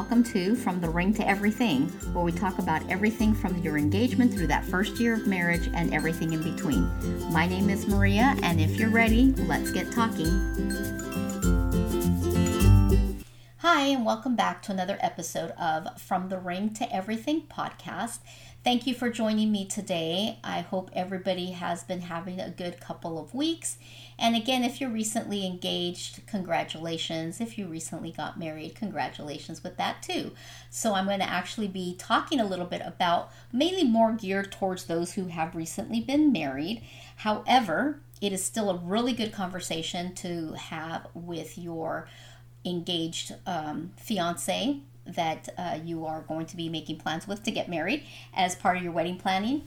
Welcome to From the Ring to Everything, where we talk about everything from your engagement through that first year of marriage and everything in between. My name is Maria, and if you're ready, let's get talking. Hi, and welcome back to another episode of From the Ring to Everything podcast. Thank you for joining me today. I hope everybody has been having a good couple of weeks. And again, if you're recently engaged, congratulations. If you recently got married, congratulations with that too. So I'm going to actually be talking a little bit about, mainly more geared towards those who have recently been married. However, it is still a really good conversation to have with your engaged fiance that you are going to be making plans with to get married as part of your wedding planning.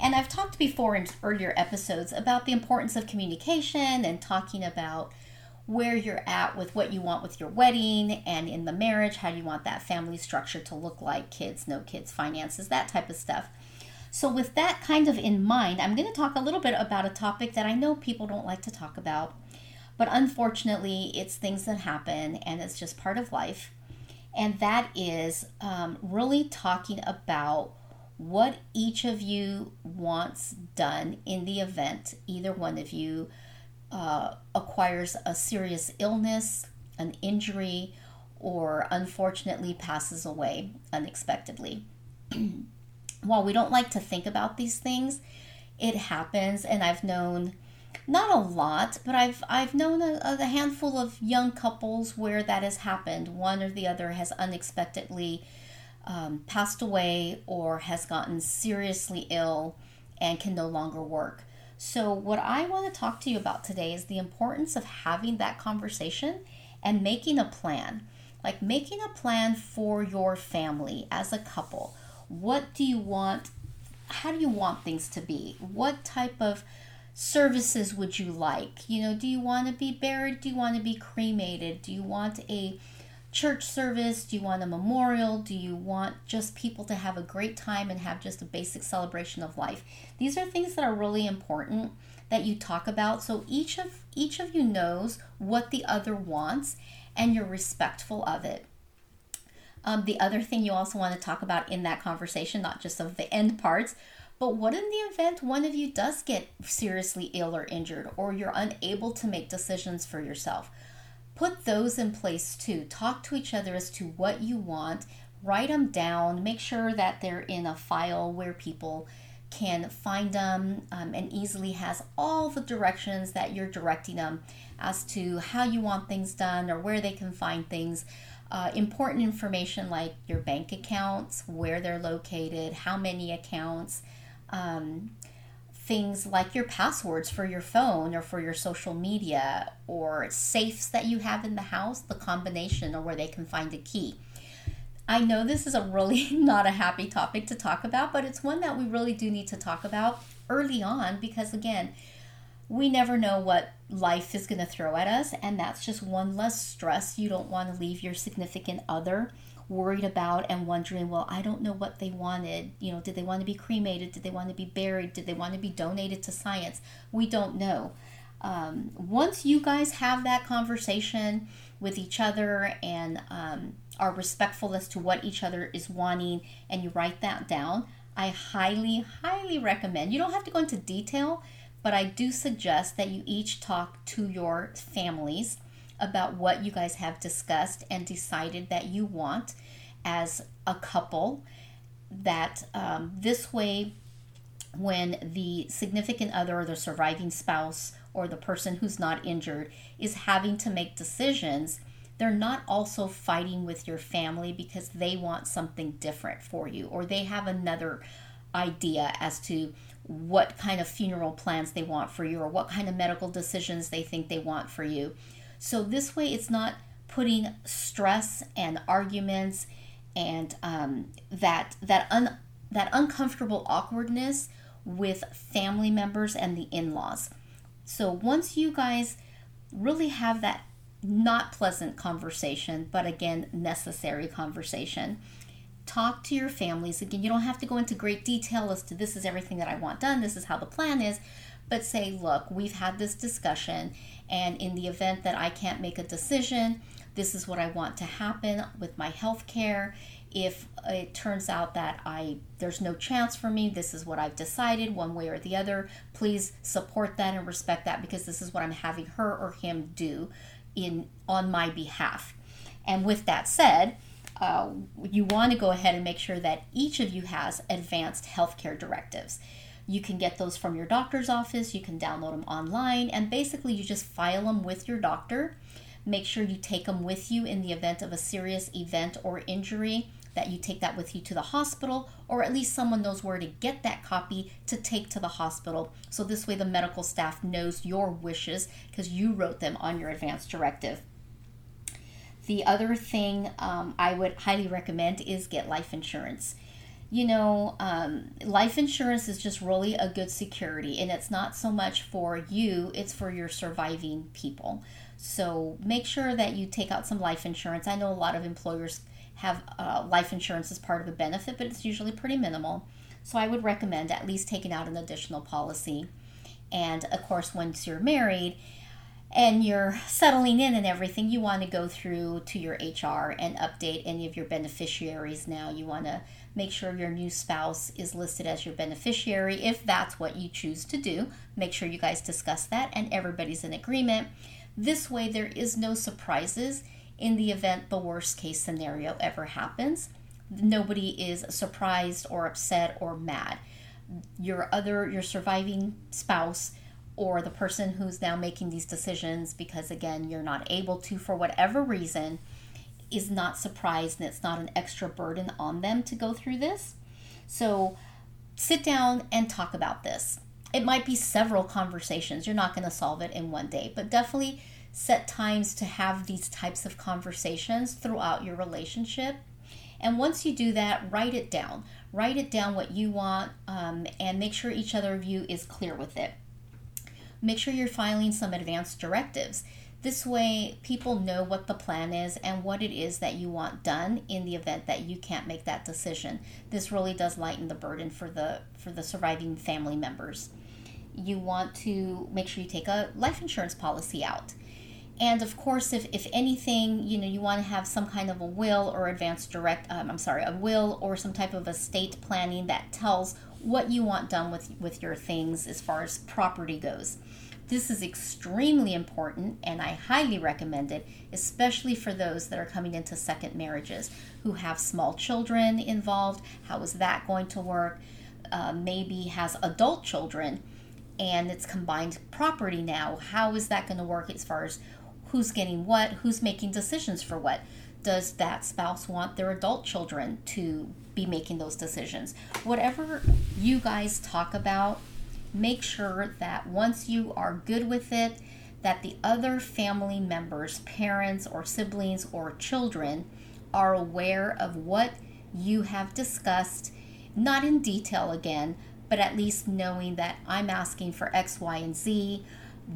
And I've talked before in earlier episodes about the importance of communication and talking about where you're at with what you want with your wedding and in the marriage, how you want that family structure to look like, kids, no kids, finances, that type of stuff. So with that kind of in mind, I'm going to talk a little bit about a topic that I know people don't like to talk about, but unfortunately it's things that happen and it's just part of life. And that is really talking about what each of you wants done in the event either one of you acquires a serious illness, an injury, or unfortunately passes away unexpectedly. While we don't like to think about these things, it happens, and I've known not a lot, but I've known a handful of young couples where that has happened. One or the other has unexpectedly passed away or has gotten seriously ill and can no longer work. So what I want to talk to you about today is the importance of having that conversation and making a plan. Like making a plan for your family as a couple. What do you want? How do you want things to be? What type of services would you like? You know, do you want to be buried? Do you want to be cremated? Do you want a church service? Do you want a memorial? Do you want just people to have a great time and have just a basic celebration of life? These are things that are really important that you talk about, so each of you knows what the other wants and you're respectful of it. The other thing you also want to talk about in that conversation, not just of the end parts, but what in the event one of you does get seriously ill or injured, or you're unable to make decisions for yourself? Put those in place too. Talk to each other as to what you want. Write them down. Make sure that they're in a file where people can find them and easily has all the directions that you're directing them as to how you want things done or where they can find things. Important information like your bank accounts, where they're located, how many accounts, things like your passwords for your phone or for your social media, or safes that you have in the house, the combination, or where they can find a key. I know this is a really not a happy topic to talk about, but it's one that we really do need to talk about early on because, again, we never know what life is going to throw at us, and that's just one less stress you don't want to leave your significant other worried about and wondering, well, I don't know what they wanted. You know, did they want to be cremated? Did they want to be buried? Did they want to be donated to science? We don't know. Once you guys have that conversation with each other and are respectful as to what each other is wanting and you write that down, I highly, highly recommend. You don't have to go into detail, but I do suggest that you each talk to your families about what you guys have discussed and decided that you want as a couple. That this way, when the significant other or the surviving spouse or the person who's not injured is having to make decisions, they're not also fighting with your family because they want something different for you or they have another idea as to what kind of funeral plans they want for you or what kind of medical decisions they think they want for you. So this way it's not putting stress and arguments and that uncomfortable awkwardness with family members and the in-laws. So once you guys really have that not pleasant conversation, but again, necessary conversation, talk to your families. Again, you don't have to go into great detail as to this is everything that I want done, this is how the plan is, but say, look, we've had this discussion, and in the event that I can't make a decision, this is what I want to happen with my health care. If it turns out that there's no chance for me, this is what I've decided one way or the other. Please support that and respect that, because this is what I'm having her or him do on my behalf. And with that said, you want to go ahead and make sure that each of you has advanced healthcare directives. You can get those from your doctor's office, you can download them online, and basically you just file them with your doctor. Make sure you take them with you in the event of a serious event or injury, that you take that with you to the hospital, or at least someone knows where to get that copy to take to the hospital. So this way the medical staff knows your wishes, because you wrote them on your advance directive. The other thing I would highly recommend is get life insurance. Life insurance is just really a good security, and it's not so much for you, it's for your surviving people. So make sure that you take out some life insurance. I know a lot of employers have life insurance as part of a benefit, but it's usually pretty minimal. So I would recommend at least taking out an additional policy. And of course, once you're married and you're settling in and everything, you want to go through to your HR and update any of your beneficiaries now. You want to make sure your new spouse is listed as your beneficiary, if that's what you choose to do. Make sure you guys discuss that and everybody's in agreement. This way there is no surprises in the event the worst case scenario ever happens. Nobody is surprised or upset or mad. Your surviving spouse or the person who's now making these decisions, because again, you're not able to for whatever reason, is not surprised, and it's not an extra burden on them to go through this. So sit down and talk about this. It might be several conversations. You're not going to solve it in one day, but definitely set times to have these types of conversations throughout your relationship. And once you do that, write it down. Write it down what you want, and make sure each other of you is clear with it. Make sure you're filing some advance directives. This way people know what the plan is and what it is that you want done in the event that you can't make that decision. This really does lighten the burden for the surviving family members. You want to make sure you take a life insurance policy out. And of course, if anything, you want to have some kind of a will or a will or some type of estate planning that tells what you want done with your things as far as property goes. This is extremely important, and I highly recommend it, especially for those that are coming into second marriages, who have small children involved. How is that going to work? Maybe has adult children, and it's combined property now. How is that going to work as far as who's getting what, who's making decisions for what? Does that spouse want their adult children to be making those decisions? Whatever you guys talk about, make sure that once you are good with it, that the other family members, parents or siblings or children, are aware of what you have discussed, not in detail again, but at least knowing that I'm asking for X, Y, and Z.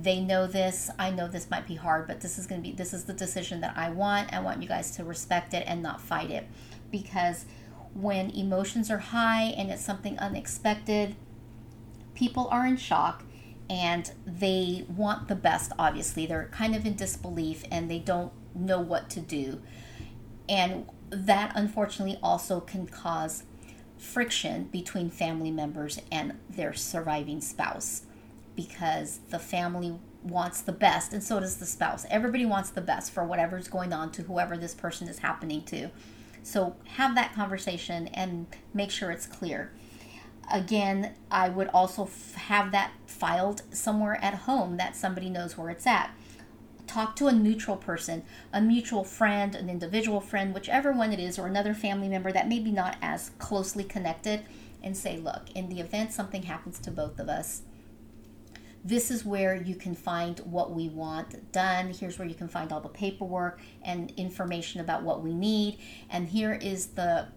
They know this. I know this might be hard, but this is the decision that I want. I want you guys to respect it and not fight it, because when emotions are high and it's something unexpected, people are in shock and they want the best, obviously. They're kind of in disbelief and they don't know what to do. And that unfortunately also can cause friction between family members and their surviving spouse, because the family wants the best and so does the spouse. Everybody wants the best for whatever's going on to whoever this person is happening to. So have that conversation and make sure it's clear. Again, I would also have that filed somewhere at home that somebody knows where it's at. Talk to a neutral person, a mutual friend, an individual friend, whichever one it is, or another family member that may be not as closely connected, and say, look, in the event something happens to both of us, this is where you can find what we want done. Here's where you can find all the paperwork and information about what we need. And here is the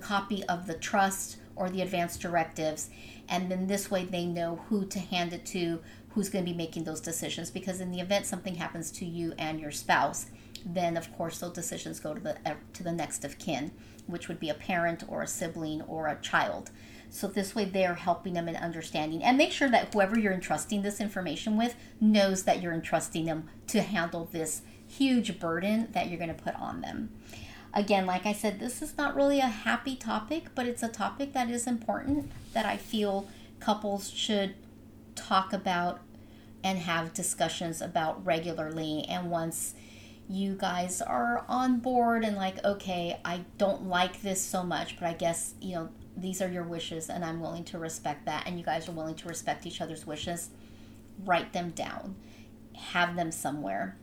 copy of the trust or the advance directives, and then this way they know who to hand it to, who's going to be making those decisions, because in the event something happens to you and your spouse, then of course those decisions go to the next of kin, which would be a parent or a sibling or a child. So this way they're helping them in understanding, and make sure that whoever you're entrusting this information with knows that you're entrusting them to handle this huge burden that you're going to put on them. Again, like I said, this is not really a happy topic, but it's a topic that is important that I feel couples should talk about and have discussions about regularly. And once you guys are on board and like, okay, I don't like this so much, but I guess, you know, these are your wishes and I'm willing to respect that, and you guys are willing to respect each other's wishes, write them down, have them somewhere.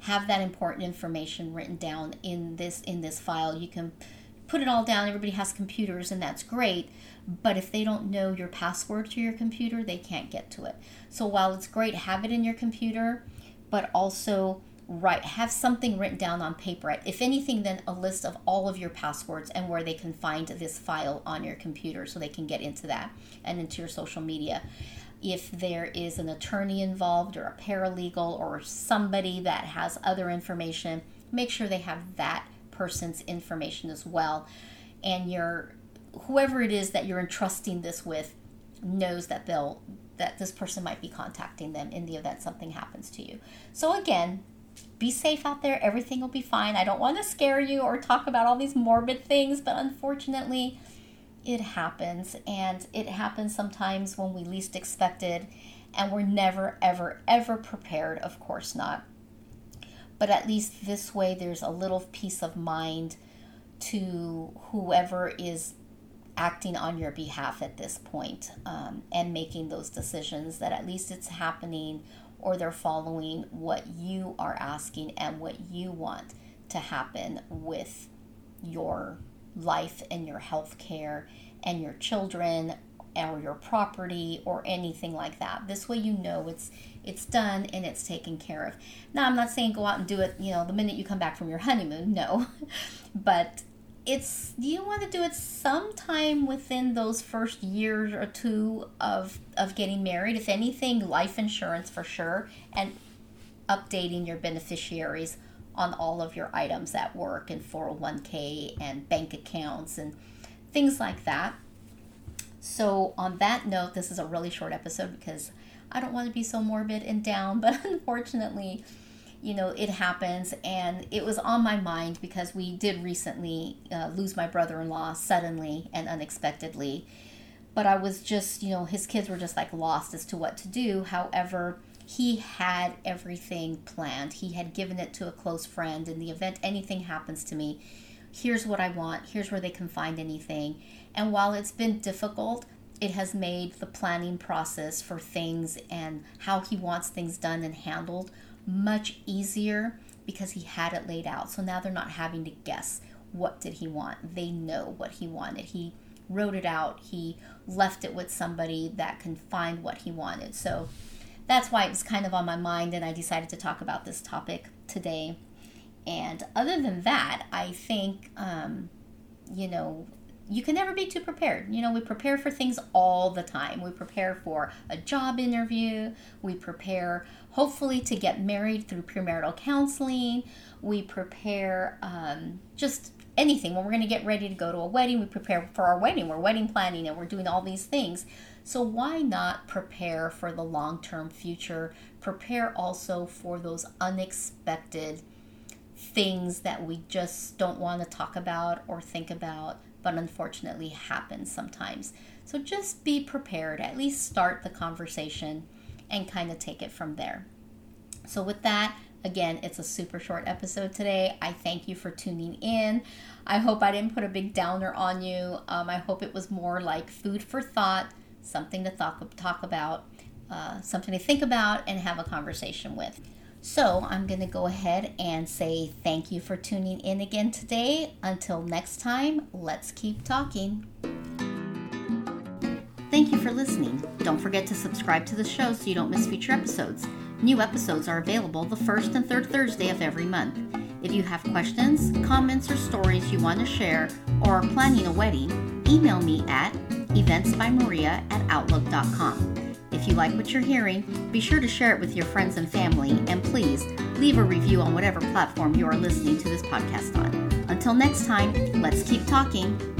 Have that important information written down in this file. You can put it all down. Everybody has computers, and that's great. But if they don't know your password to your computer, they can't get to it. So while it's great, have it in your computer, but also have something written down on paper. If anything, then a list of all of your passwords and where they can find this file on your computer, so they can get into that and into your social media. If there is an attorney involved or a paralegal or somebody that has other information, make sure they have that person's information as well. And whoever it is that you're entrusting this with knows that this person might be contacting them in the event something happens to you. So again, be safe out there. Everything will be fine. I don't want to scare you or talk about all these morbid things, but unfortunately, it happens, and it happens sometimes when we least expect it, and we're never, ever, ever prepared. Of course not. But at least this way, there's a little peace of mind to whoever is acting on your behalf at this point, and making those decisions, that at least it's happening, or they're following what you are asking and what you want to happen with your life and your health care and your children or your property or anything like that. This way, you know, it's done and it's taken care of. Now, I'm not saying go out and do it, you know, the minute you come back from your honeymoon, no, but you want to do it sometime within those first years or two of getting married. If anything, life insurance for sure, and updating your beneficiaries on all of your items at work and 401k and bank accounts and things like that. So on that note, this is a really short episode because I don't want to be so morbid and down, but unfortunately, you know, it happens, and it was on my mind because we did recently lose my brother-in-law suddenly and unexpectedly, but I was just, you know, his kids were just like lost as to what to do. However, he had everything planned. He had given it to a close friend. In the event anything happens to me, here's what I want. Here's where they can find anything. And while it's been difficult, it has made the planning process for things and how he wants things done and handled much easier because he had it laid out. So now they're not having to guess what did he want. They know what he wanted. He wrote it out. He left it with somebody that can find what he wanted. So that's why it was kind of on my mind, and I decided to talk about this topic today. And other than that, I think, you know, you can never be too prepared. You know, we prepare for things all the time. We prepare for a job interview. We prepare, hopefully, to get married through premarital counseling. We prepare just anything. When we're going to get ready to go to a wedding, we prepare for our wedding. We're wedding planning, and we're doing all these things. So why not prepare for the long-term future? Prepare also for those unexpected things that we just don't want to talk about or think about, but unfortunately happen sometimes. So just be prepared. At least start the conversation and kind of take it from there. So with that, again, it's a super short episode today. I thank you for tuning in. I hope I didn't put a big downer on you. I hope it was more like food for thought, something to talk about, something to think about and have a conversation with. So I'm going to go ahead and say thank you for tuning in again today. Until next time, let's keep talking. Thank you for listening. Don't forget to subscribe to the show so you don't miss future episodes. New episodes are available the first and third Thursday of every month. If you have questions, comments, or stories you want to share, or are planning a wedding, email me at eventsbymaria@outlook.com. If you like what you're hearing, be sure to share it with your friends and family, and please leave a review on whatever platform you are listening to this podcast on. Until next time, let's keep talking.